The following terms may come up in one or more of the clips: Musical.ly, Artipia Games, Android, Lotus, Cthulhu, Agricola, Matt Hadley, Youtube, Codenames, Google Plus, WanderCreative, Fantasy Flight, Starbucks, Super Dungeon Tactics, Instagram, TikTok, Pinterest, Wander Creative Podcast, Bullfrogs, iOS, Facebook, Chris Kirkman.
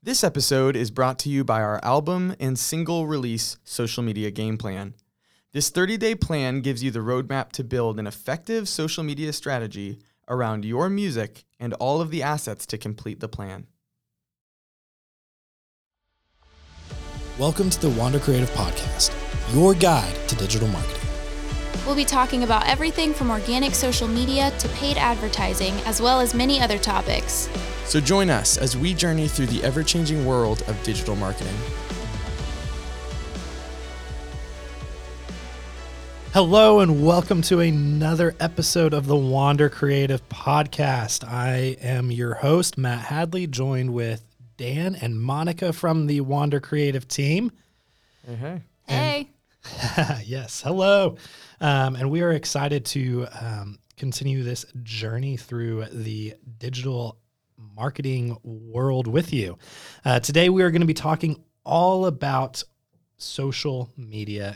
This episode is brought to you by our album and single release social media game plan. This 30-day plan gives you the roadmap to build an effective social media strategy around your music and all of the assets to complete the plan. Welcome to the Wander Creative Podcast, your guide to digital marketing. We'll be talking about everything from organic social media to paid advertising, as well as many other topics. So join us as we journey through the ever-changing world of digital marketing. Hello and welcome to another episode of the Wander Creative Podcast. I am your host, Matt Hadley, joined with Dan and Monica from the Wander Creative team. Hey. Hey. Yes. Hello. And we are excited to continue this journey through the digital marketing world with you. Today we are going to be talking all about social media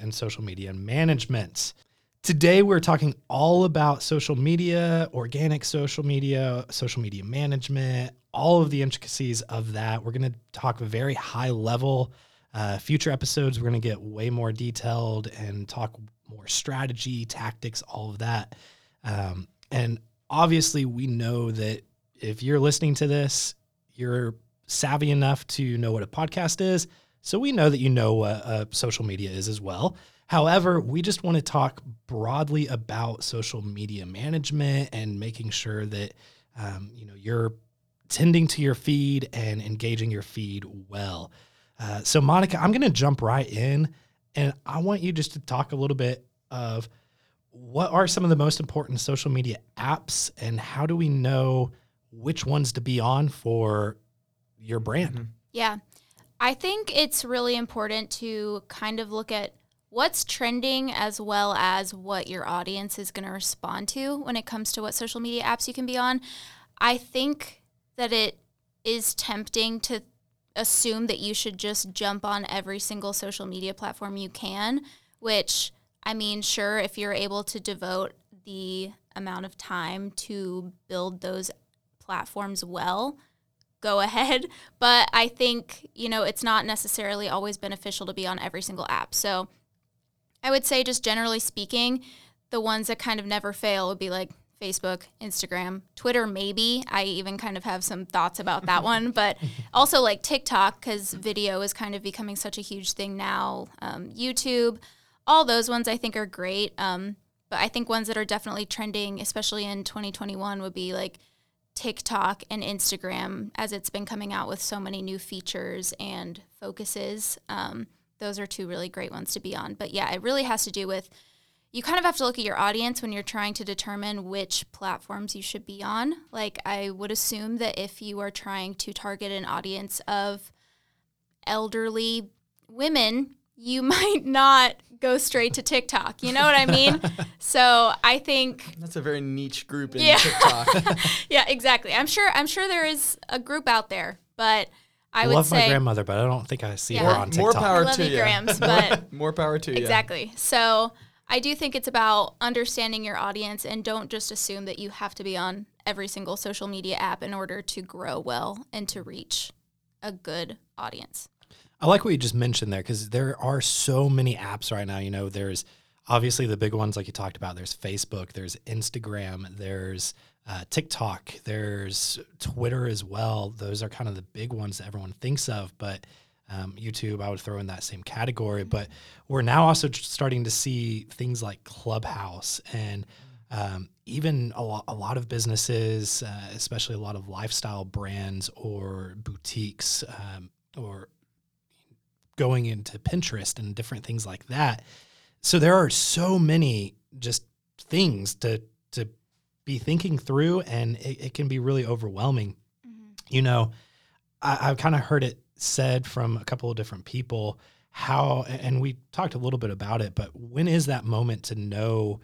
management. Today we're talking all about social media, organic social media management, all of the intricacies of that. We're going to talk very high level. Future episodes, we're going to get way more detailed and talk more strategy, tactics, all of that. And obviously we know that if you're listening to this, you're savvy enough to know what a podcast is. So we know that you know what social media is as well. However, we just want to talk broadly about social media management and making sure that you're tending to your feed and engaging your feed well. So Monica, I'm going to jump right in, and I want you just to talk a little bit of what are some of the most important social media apps and how do we know which ones to be on for your brand? Yeah. I think it's really important to kind of look at what's trending as well as what your audience is going to respond to when it comes to what social media apps you can be on. I think that it is tempting to assume that you should just jump on every single social media platform you can, which, I mean, sure, if you're able to devote the amount of time to build those platforms well, go ahead. But I think, it's not necessarily always beneficial to be on every single app. So I would say just generally speaking, the ones that kind of never fail would be like Facebook, Instagram, Twitter, maybe. I even kind of have some thoughts about that one, but also like TikTok, because video is kind of becoming such a huge thing now. YouTube, all those ones I think are great. But I think ones that are definitely trending, especially in 2021, would be like TikTok and Instagram, as it's been coming out with so many new features and focuses. Those are two really great ones to be on. But yeah, it really has to do with, you kind of have to look at your audience when you're trying to determine which platforms you should be on. Like, I would assume that if you are trying to target an audience of elderly women, you might not go straight to TikTok. You know what I mean? So I think that's a very niche group in TikTok. Yeah, exactly. I'm sure there is a group out there, but I would say, I love my grandmother, but I don't think I see her on TikTok. More power to you. Grams, but more power to you. Exactly. So I do think it's about understanding your audience and don't just assume that you have to be on every single social media app in order to grow well and to reach a good audience. I like what you just mentioned there, because there are so many apps right now. There's obviously the big ones like you talked about. There's Facebook, there's Instagram, there's TikTok, there's Twitter as well. Those are kind of the big ones that everyone thinks of, but YouTube, I would throw in that same category. But we're now also starting to see things like Clubhouse and even a lot of businesses, especially a lot of lifestyle brands or boutiques or going into Pinterest and different things like that. So there are so many just things to be thinking through, and it can be really overwhelming. Mm-hmm. I've kind of heard it said from a couple of different people how, and we talked a little bit about it, but when is that moment to know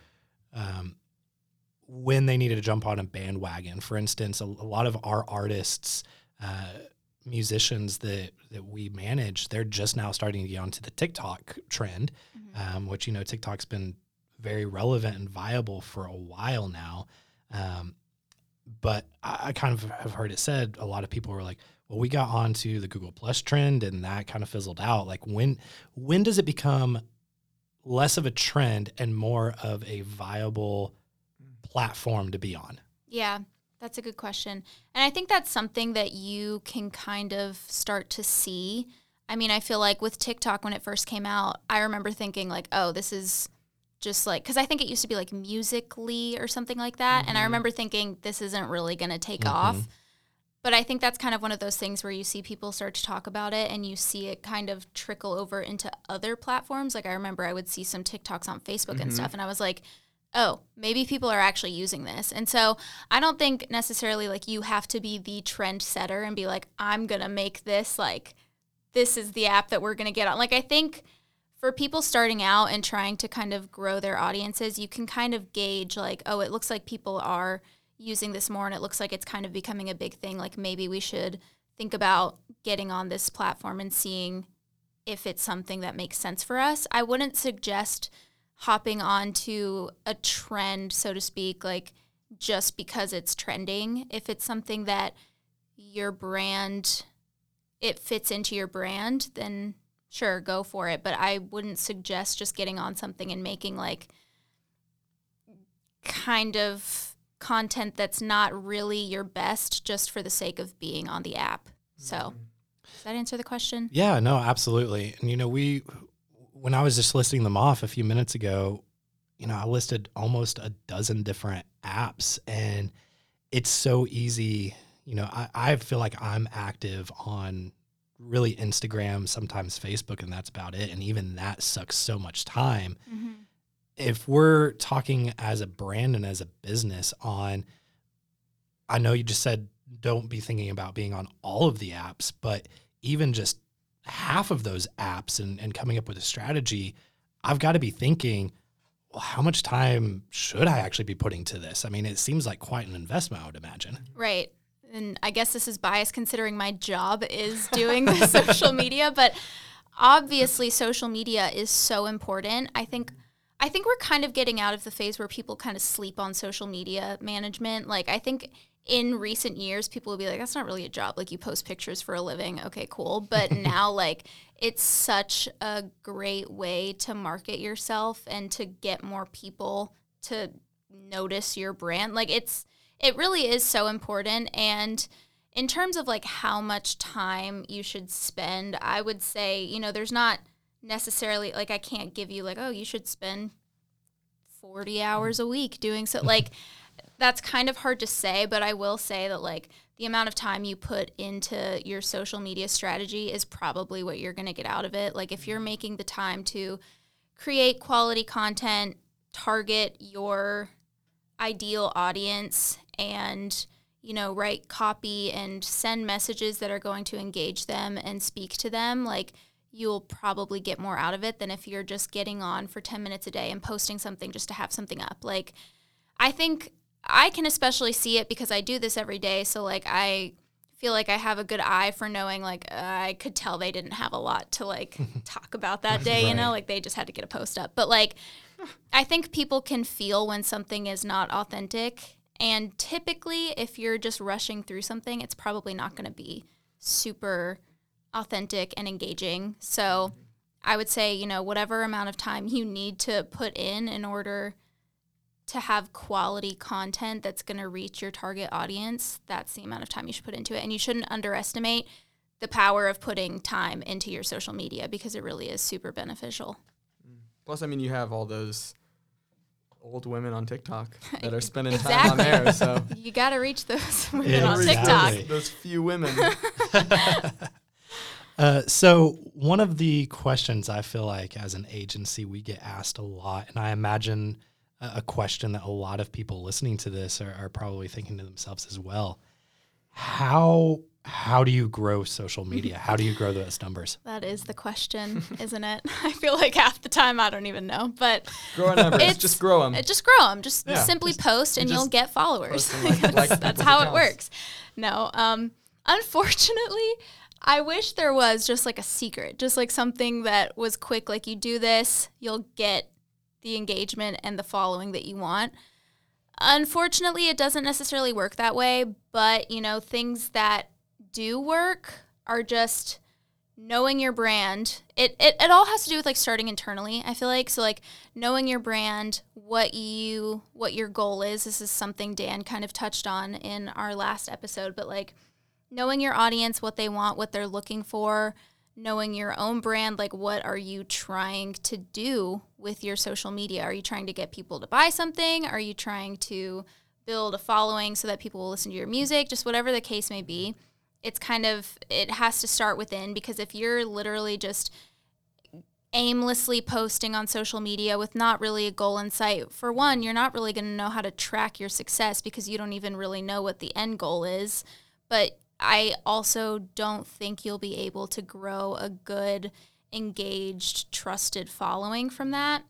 when they needed to jump on a bandwagon? For instance, a lot of our artists, musicians that we manage, they're just now starting to get onto the TikTok trend, mm-hmm. Which, TikTok's been very relevant and viable for a while now. But I kind of have heard it said, a lot of people were like, well, we got onto the Google Plus trend and that kind of fizzled out. Like when does it become less of a trend and more of a viable platform to be on? Yeah, that's a good question. And I think that's something that you can kind of start to see. I mean, I feel like with TikTok, when it first came out, I remember thinking like, oh, this is just like, because I think it used to be like Musical.ly or something like that. Mm-hmm. And I remember thinking this isn't really going to take off. But I think that's kind of one of those things where you see people start to talk about it and you see it kind of trickle over into other platforms. Like I remember I would see some TikToks on Facebook and stuff, and I was like, oh, maybe people are actually using this. And so I don't think necessarily like you have to be the trend setter and be like, I'm going to make this, like, this is the app that we're going to get on. Like I think for people starting out and trying to kind of grow their audiences, you can kind of gauge like, oh, it looks like people are using this more and it looks like it's kind of becoming a big thing, like maybe we should think about getting on this platform and seeing if it's something that makes sense for us. I wouldn't suggest hopping on to a trend, so to speak, like just because it's trending. If it's something that your brand, it fits into your brand, then sure, go for it. But I wouldn't suggest just getting on something and making like kind of content that's not really your best just for the sake of being on the app. So does that answer the question? Yeah, no, absolutely. And, you know, when I was just listing them off a few minutes ago, you know, I listed almost a dozen different apps and it's so easy. You know, I feel like I'm active on really Instagram, sometimes Facebook, and that's about it. And even that sucks so much time. Mm-hmm. If we're talking as a brand and as a business on, I know you just said, don't be thinking about being on all of the apps, but even just half of those apps and coming up with a strategy, I've got to be thinking, well, how much time should I actually be putting to this? I mean, it seems like quite an investment, I would imagine. Right. And I guess this is biased considering my job is doing the social media, but obviously social media is so important. I think we're kind of getting out of the phase where people kind of sleep on social media management. Like I think in recent years, people will be like, that's not really a job. Like you post pictures for a living. Okay, cool. But now like it's such a great way to market yourself and to get more people to notice your brand. Like it really is so important. And in terms of like how much time you should spend, I would say, you know, there's not necessarily like I can't give you like, oh, you should spend 40 hours a week doing so. Like that's kind of hard to say, but I will say that like the amount of time you put into your social media strategy is probably what you're going to get out of it. Like if you're making the time to create quality content, target your ideal audience, and you know, write copy and send messages that are going to engage them and speak to them, like you'll probably get more out of it than if you're just getting on for 10 minutes a day and posting something just to have something up. Like, I think I can especially see it because I do this every day. So, like, I feel like I have a good eye for knowing, like, I could tell they didn't have a lot to, like, talk about that day, right. You know? Like, they just had to get a post up. But, like, I think people can feel when something is not authentic. And typically, if you're just rushing through something, it's probably not going to be super authentic and engaging. So I would say, you know, whatever amount of time you need to put in order to have quality content that's going to reach your target audience, that's the amount of time you should put into it. And you shouldn't underestimate the power of putting time into your social media because it really is super beneficial. Plus, I mean, you have all those old women on TikTok that are spending time on there. So you got to reach those women on TikTok. Those few women. So one of the questions I feel like as an agency we get asked a lot, and I imagine a question that a lot of people listening to this are probably thinking to themselves as well, how do you grow social media? How do you grow those numbers? That is the question, isn't it? I feel like half the time I don't even know, but grow numbers, just grow them. Just grow them. Just simply post and you'll get followers. Like that's how it works. No, unfortunately, I wish there was just like a secret, just like something that was quick, like you do this, you'll get the engagement and the following that you want. Unfortunately, it doesn't necessarily work that way, but you know, things that do work are just knowing your brand. It all has to do with like starting internally, I feel like. So like knowing your brand, what your goal is. This is something Dan kind of touched on in our last episode, but like knowing your audience, what they want, what they're looking for, knowing your own brand, like what are you trying to do with your social media? Are you trying to get people to buy something? Are you trying to build a following so that people will listen to your music? Just whatever the case may be, it has to start within, because if you're literally just aimlessly posting on social media with not really a goal in sight, for one, you're not really going to know how to track your success because you don't even really know what the end goal is. But I also don't think you'll be able to grow a good, engaged, trusted following from that.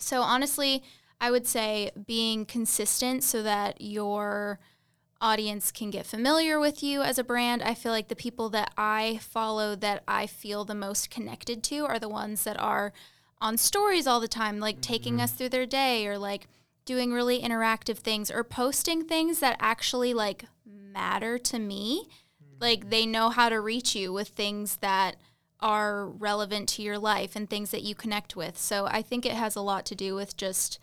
So honestly, I would say being consistent so that your audience can get familiar with you as a brand. I feel like the people that I follow that I feel the most connected to are the ones that are on stories all the time, like taking us through their day, or like doing really interactive things, or posting things that actually like matter to me. Like they know how to reach you with things that are relevant to your life and things that you connect with. So I think it has a lot to do with just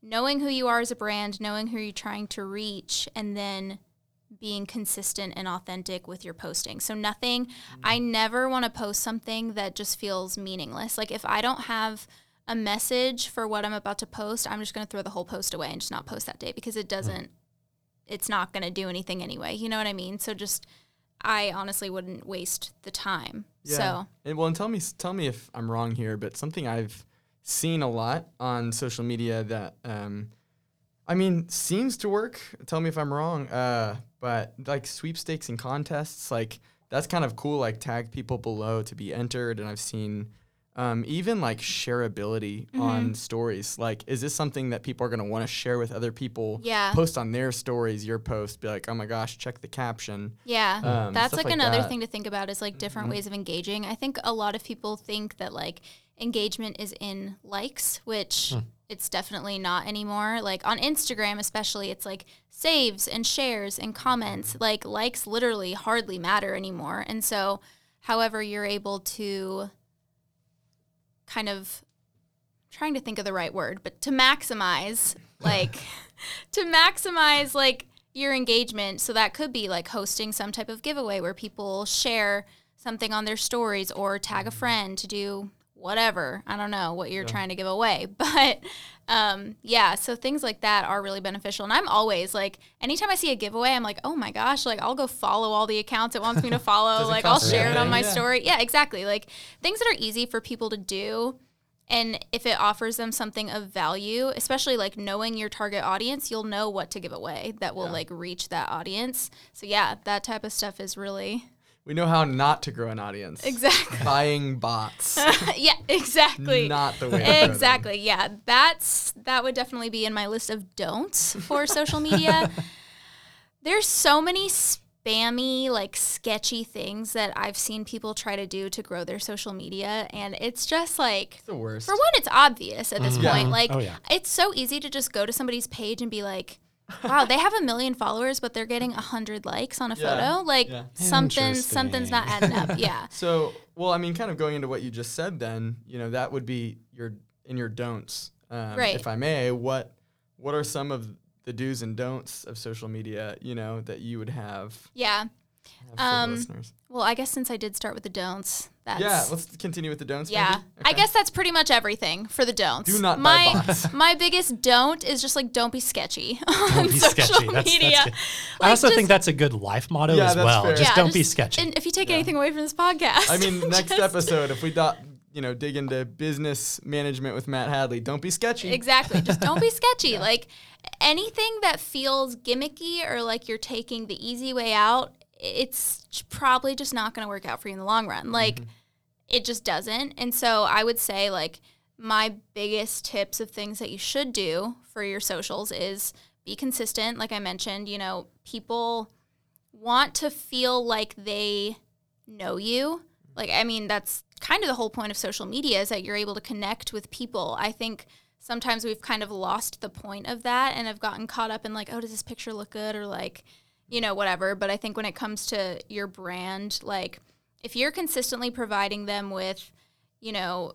knowing who you are as a brand, knowing who you're trying to reach, and then being consistent and authentic with your posting. So nothing, I never want to post something that just feels meaningless. Like if I don't have a message for what I'm about to post, I'm just going to throw the whole post away and just not post that day, because it's not going to do anything anyway. You know what I mean? So just, I honestly wouldn't waste the time. Yeah. So. And tell me if I'm wrong here, but something I've seen a lot on social media that, seems to work. Tell me if I'm wrong. But like sweepstakes and contests, like that's kind of cool. Like tag people below to be entered. And I've seen, even like shareability on stories. Like, is this something that people are going to want to share with other people? Yeah. Post on their stories, your post, be like, oh my gosh, check the caption. Yeah. That's like another thing to think about is like different ways of engaging. I think a lot of people think that like engagement is in likes, which it's definitely not anymore. Like on Instagram, especially, it's like saves and shares and comments. Like likes literally hardly matter anymore. And so however you're able to kind of trying to think of the right word, but to maximize your engagement. So that could be like hosting some type of giveaway where people share something on their stories or tag a friend to do whatever. I don't know what you're trying to give away, but so things like that are really beneficial. And I'm always like, anytime I see a giveaway, I'm like, oh my gosh, like I'll go follow all the accounts it wants me to follow. Like I'll share it on my story. Yeah, exactly. Like things that are easy for people to do. And if it offers them something of value, especially like knowing your target audience, you'll know what to give away that will like reach that audience. So yeah, that type of stuff is really... We know how not to grow an audience. Exactly. Buying bots. Yeah, exactly. Not the way to exactly, grow them. Yeah. That would definitely be in my list of don'ts for social media. There's so many spammy, like sketchy things that I've seen people try to do to grow their social media. And it's just like, it's the worst. For one, it's obvious at this point. Yeah. Like, it's so easy to just go to somebody's page and be like, wow, they have 1 million followers, but they're getting 100 likes on a photo. Like something's not adding up. Yeah. So, kind of going into what you just said, then, that would be in your don'ts. Right. If I may, what are some of the do's and don'ts of social media, that you would have? Yeah. For listeners? Well, I guess since I did start with the don'ts, let's continue with the don'ts. Yeah, maybe? Okay. I guess that's pretty much everything for the don'ts. Do not buy bots. My biggest don't is just like don't be sketchy on social media. That's I also think that's a good life motto as well. Fair. Just don't be sketchy. And if you take anything away from this podcast, next episode, if we dig into business management with Matt Hadley, don't be sketchy. Exactly, just don't be sketchy. Yeah. Like anything that feels gimmicky or like you're taking the easy way out, it's probably just not going to work out for you in the long run. Like it just doesn't. And so I would say like my biggest tips of things that you should do for your socials is be consistent. Like I mentioned, people want to feel like they know you. Like, that's kind of the whole point of social media is that you're able to connect with people. I think sometimes we've kind of lost the point of that and have gotten caught up in like, oh, does this picture look good? Or like, you know, whatever. But I think when it comes to your brand, like if you're consistently providing them with, you know,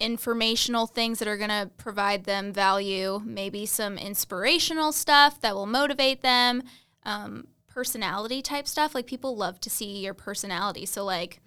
informational things that are going to provide them value, maybe some inspirational stuff that will motivate them, personality type stuff. Like people love to see your personality. So like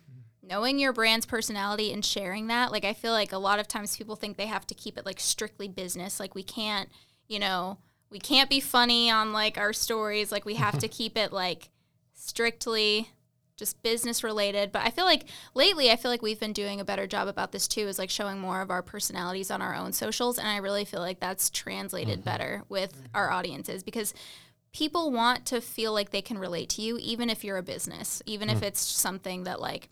knowing your brand's personality and sharing that, like I feel like a lot of times people think they have to keep it like strictly business. Like we can't, you know, we can't be funny on like our stories. Like we have to keep it like strictly just business related. But I feel like lately, I feel like we've been doing a better job about this too, is like showing more of our personalities on our own socials. And I really feel like that's translated better with our audiences, because people want to feel like they can relate to you, even if you're a business, even if it's something that like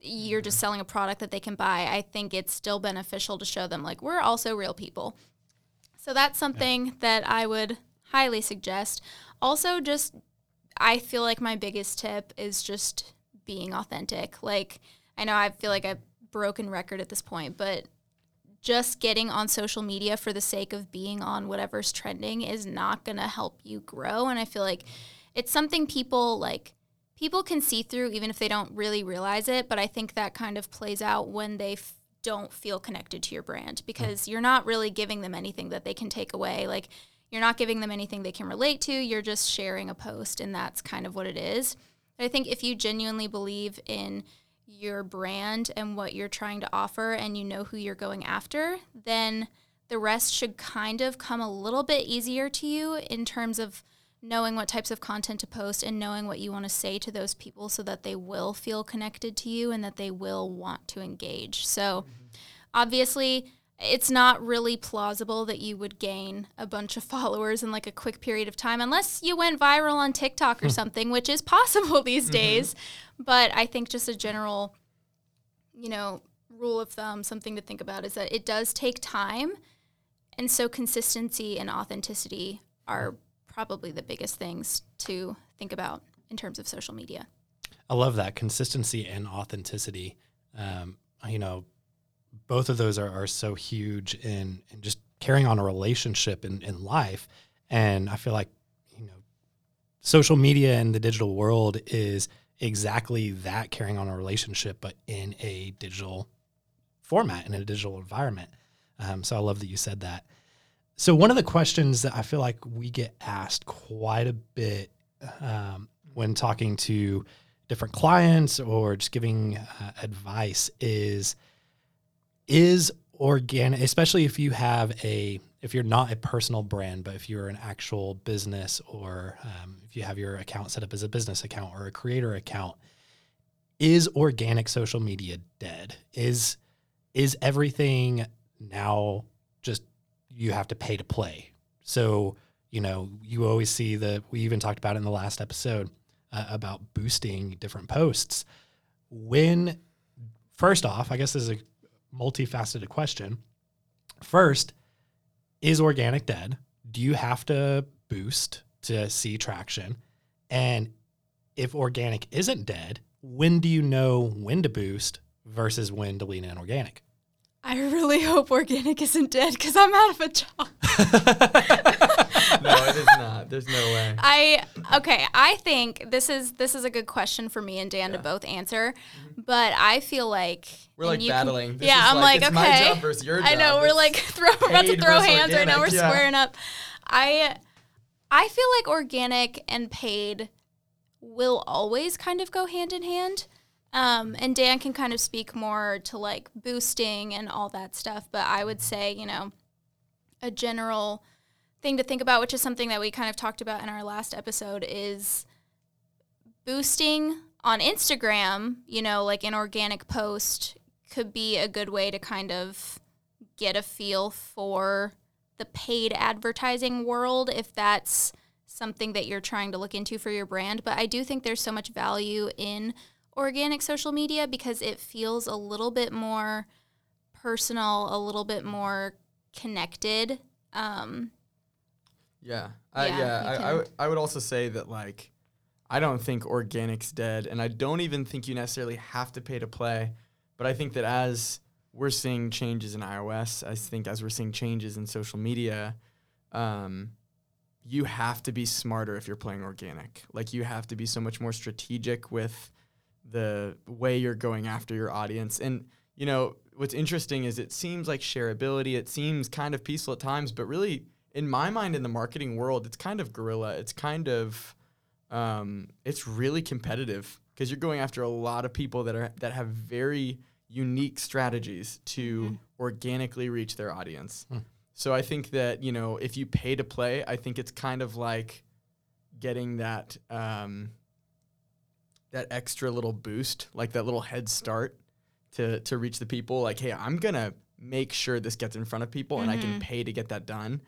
you're just selling a product that they can buy. I think it's still beneficial to show them like we're also real people. So that's something that I would highly suggest. Also, just I feel like my biggest tip is just being authentic. Like I know I feel like a broken record at this point, but just getting on social media for the sake of being on whatever's trending is not going to help you grow. And I feel like it's something people like people can see through even if they don't really realize it. But I think that kind of plays out when they don't feel connected to your brand, because you're not really giving them anything that they can take away. Like you're not giving them anything they can relate to. You're just sharing a post, and that's kind of what it is. But I think if you genuinely believe in your brand and what you're trying to offer, and you know who you're going after, then the rest should kind of come a little bit easier to you in terms of knowing what types of content to post and knowing what you want to say to those people so that they will feel connected to you and that they will want to engage. So obviously, it's not really plausible that you would gain a bunch of followers in like a quick period of time, unless you went viral on TikTok or something, which is possible these days. But I think just a general, you know, rule of thumb, something to think about is that it does take time. And so consistency and authenticity are probably the biggest things to think about in terms of social media. I love that, consistency and authenticity. You know, both of those are so huge in just carrying on a relationship in life. And I feel like, you know, social media and the digital world is exactly that, carrying on a relationship, but in a digital format, in a digital environment. So I love that you said that. So one of the questions that I feel like we get asked quite a bit when talking to different clients or just giving advice is organic, especially if you have if you're not a personal brand, but if you're an actual business, or if you have your account set up as a business account or a creator account, is organic social media dead? Is everything now just you have to pay to play? So, you know, you always see we even talked about it in the last episode about boosting different posts. When, first off, I guess this is a multifaceted question. First, is organic dead? Do you have to boost to see traction? And if organic isn't dead, when do you know when to boost versus when to lean in organic? I really hope organic isn't dead, because I'm out of a job. No, it is not. There's no way. I think this is a good question for me and Dan to both answer, but I feel like we're like battling. I'm like, it's okay, my job versus your job. I know we're like about to throw hands organic right now. We're squaring up. I feel like organic and paid will always kind of go hand in hand. And Dan can kind of speak more to like boosting and all that stuff, but I would say, you know, a general thing to think about, which is something that we kind of talked about in our last episode, is boosting on Instagram, you know, like an organic post could be a good way to kind of get a feel for the paid advertising world, if that's something that you're trying to look into for your brand. But I do think there's so much value in organic social media, because it feels a little bit more personal, a little bit more connected. I would also say that, like, I don't think organic's dead, and I don't even think you necessarily have to pay to play. But I think that as we're seeing changes in iOS, I think as we're seeing changes in social media, you have to be smarter if you're playing organic. Like, you have to be so much more strategic with the way you're going after your audience. And, you know, what's interesting is it seems like shareability, it seems kind of peaceful at times, but really, in my mind, in the marketing world, it's kind of guerrilla. It's kind of, it's really competitive because you're going after a lot of people that have very unique strategies to organically reach their audience. Mm. So I think that, you know, if you pay to play, I think it's kind of like getting that that extra little boost, like that little head start to reach the people. Like, hey, I'm going to make sure this gets in front of people and I can pay to get that done.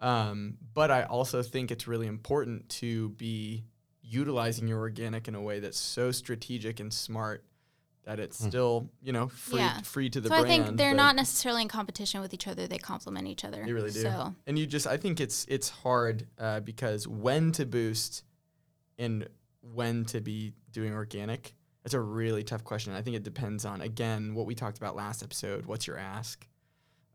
But I also think it's really important to be utilizing your organic in a way that's so strategic and smart that it's still, you know, free to the brand. So I think they're not necessarily in competition with each other. They complement each other. They really do. So. And you just, I think it's hard because when to boost and when to be doing organic, that's a really tough question. I think it depends on, again, what we talked about last episode. What's your ask?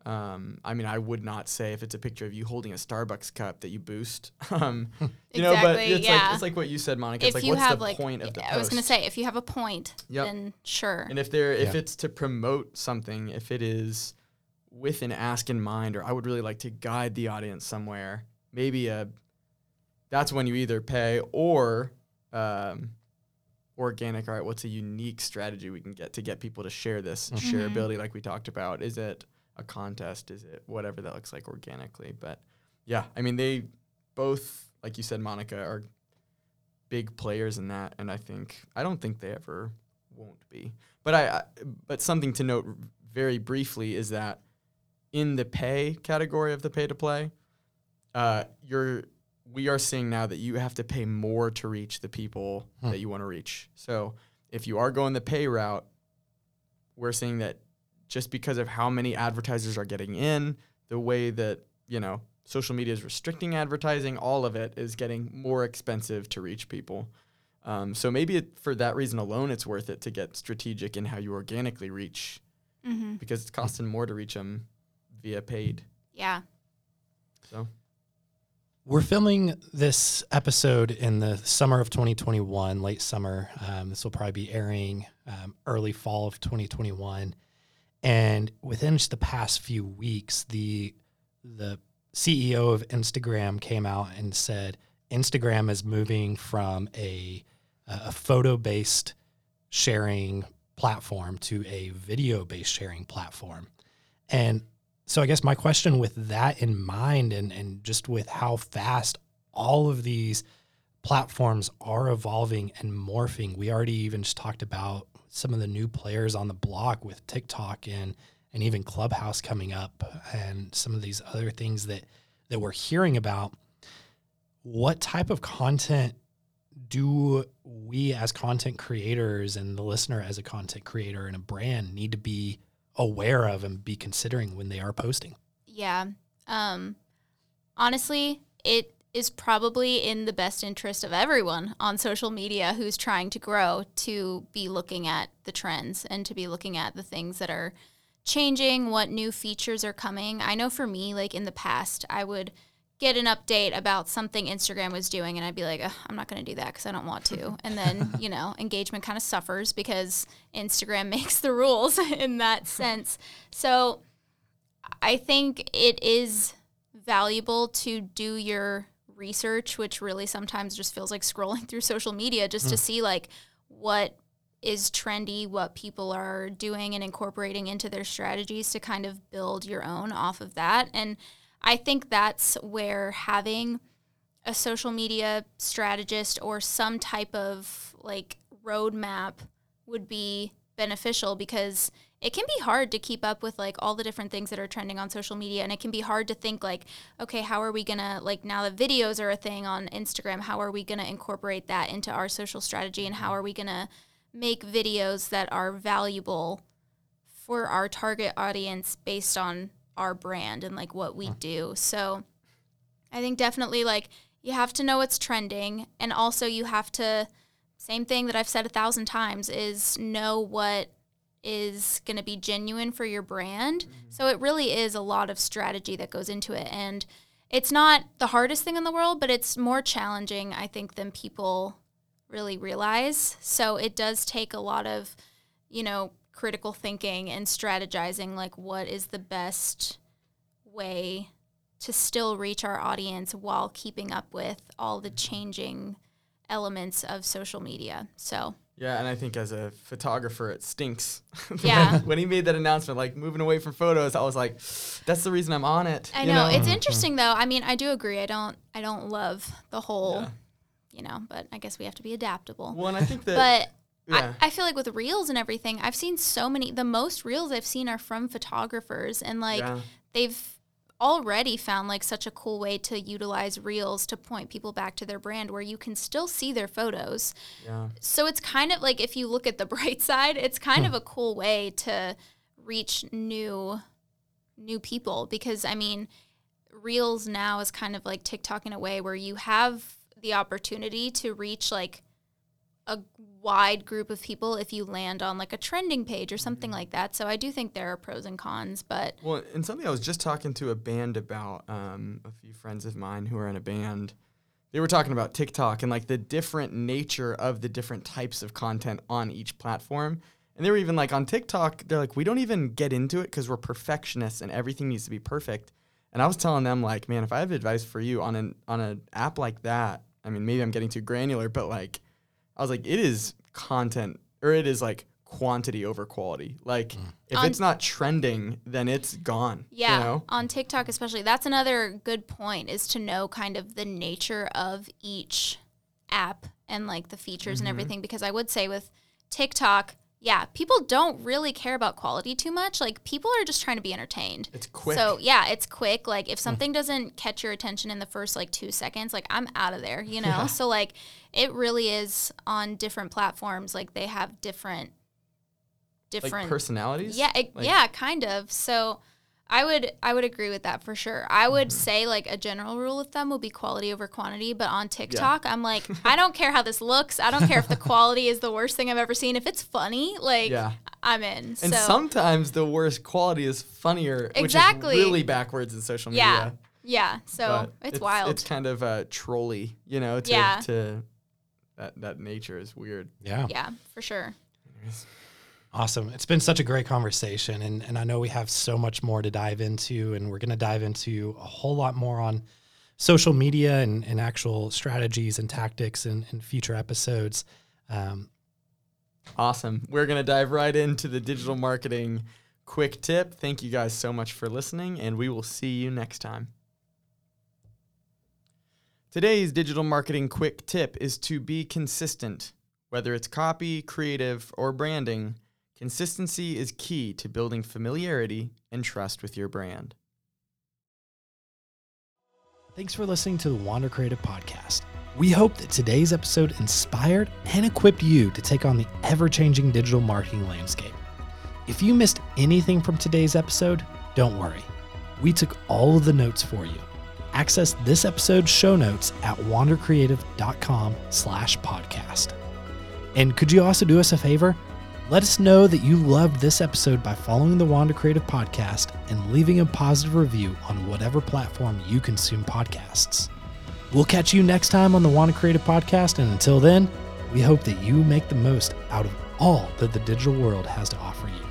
I mean, I would not say if it's a picture of you holding a Starbucks cup that you boost, you know, but it's like, it's like what you said, Monica, it's like, what's the point of the post? I was going to say, if you have a point, then sure. And if there, if it's to promote something, if it is with an ask in mind, or I would really like to guide the audience somewhere, maybe that's when you either pay or, organic, all right, what's a unique strategy we can get to get people to share this shareability like we talked about? Is it a contest? Is it whatever that looks like organically? But yeah, I mean, they both, like you said, Monica, are big players in that. And I don't think they ever won't be. But but something to note very briefly is that in the pay category of the pay to play, we are seeing now that you have to pay more to reach the people that you want to reach. So if you are going the pay route, we're seeing that just because of how many advertisers are getting in, the way that, you know, social media is restricting advertising, all of it is getting more expensive to reach people. So maybe for that reason alone, it's worth it to get strategic in how you organically reach because it's costing more to reach them via paid. Yeah. So we're filming this episode in the summer of 2021, late summer. This will probably be airing early fall of 2021. And within just the past few weeks, the CEO of Instagram came out and said Instagram is moving from a photo-based sharing platform to a video-based sharing platform. And so I guess my question with that in mind and just with how fast all of these platforms are evolving and morphing, we already even just talked about some of the new players on the block with TikTok and even Clubhouse coming up and some of these other things that we're hearing about. What type of content do we as content creators and the listener as a content creator and a brand need to be aware of and be considering when they are posting? Yeah. Honestly, it is probably in the best interest of everyone on social media who's trying to grow to be looking at the trends and to be looking at the things that are changing, what new features are coming. I know for me, like in the past, I would get an update about something Instagram was doing and I'd be like, I'm not going to do that because I don't want to. And then, you know, engagement kind of suffers because Instagram makes the rules in that sense. So I think it is valuable to do your research, which really sometimes just feels like scrolling through social media just to see like what is trendy, what people are doing and incorporating into their strategies to kind of build your own off of that. And I think that's where having a social media strategist or some type of like roadmap would be beneficial, because it can be hard to keep up with like all the different things that are trending on social media. And it can be hard to think like, okay, how are we going to, like, now that videos are a thing on Instagram, how are we going to incorporate that into our social strategy? And how are we going to make videos that are valuable for our target audience based on our brand and like what we do? So I think definitely like you have to know what's trending. And also you have to, same thing that I've said 1,000 times, is know what is going to be genuine for your brand. So it really is a lot of strategy that goes into it. And it's not the hardest thing in the world, but it's more challenging, I think, than people really realize. So it does take a lot of, you know, critical thinking and strategizing, like what is the best way to still reach our audience while keeping up with all the changing elements of social media. So yeah, and I think as a photographer, it stinks. Yeah. When he made that announcement, like moving away from photos, I was like, that's the reason I'm on it. I know. It's interesting though. I mean, I do agree. I don't love the whole, you know, but I guess we have to be adaptable. Well, and I think that, but yeah. I feel like with reels and everything, I've seen so many, the most reels I've seen are from photographers, and like they've already found like such a cool way to utilize reels to point people back to their brand where you can still see their photos. Yeah. So it's kind of like, if you look at the bright side, it's kind of a cool way to reach new people, because I mean, reels now is kind of like TikTok in a way where you have the opportunity to reach like a wide group of people if you land on like a trending page or something like that. So I do think there are pros and cons, but. Well, and something I was just talking to a band about, a few friends of mine who are in a band, they were talking about TikTok and like the different nature of the different types of content on each platform. And they were even like on TikTok, they're like, we don't even get into it because we're perfectionists and everything needs to be perfect. And I was telling them like, man, if I have advice for you on an app like that, I mean, maybe I'm getting too granular, but like, I was like, it is content, or it is like quantity over quality. Like if it's not trending, then it's gone. Yeah, you know? On TikTok especially. That's another good point, is to know kind of the nature of each app and like the features and everything. Because I would say with TikTok, people don't really care about quality too much. Like people are just trying to be entertained. It's quick. So yeah, it's quick. Like if something doesn't catch your attention in the first like 2 seconds, like I'm out of there, you know? Yeah. So like it really is on different platforms. Like they have different like personalities. Yeah. Kind of. So I would agree with that for sure. I would say like a general rule of thumb will be quality over quantity, but on TikTok, I'm like, I don't care how this looks. I don't care if the quality is the worst thing I've ever seen. If it's funny, like I'm in. And sometimes the worst quality is funnier, which is really backwards in social media. Yeah, so it's wild. It's kind of trolly, you know, to that nature is weird. Yeah. Yeah, for sure. Awesome. It's been such a great conversation, and I know we have so much more to dive into, and we're going to dive into a whole lot more on social media and actual strategies and tactics in future episodes. Awesome. We're going to dive right into the digital marketing quick tip. Thank you guys so much for listening, and we will see you next time. Today's digital marketing quick tip is to be consistent, whether it's copy, creative, or branding. Consistency is key to building familiarity and trust with your brand. Thanks for listening to the Wander Creative Podcast. We hope that today's episode inspired and equipped you to take on the ever-changing digital marketing landscape. If you missed anything from today's episode, don't worry. We took all of the notes for you. Access this episode's show notes at wandercreative.com/podcast. And could you also do us a favor? Let us know that you loved this episode by following the Wander Creative Podcast and leaving a positive review on whatever platform you consume podcasts. We'll catch you next time on the Wander Creative Podcast, and until then, we hope that you make the most out of all that the digital world has to offer you.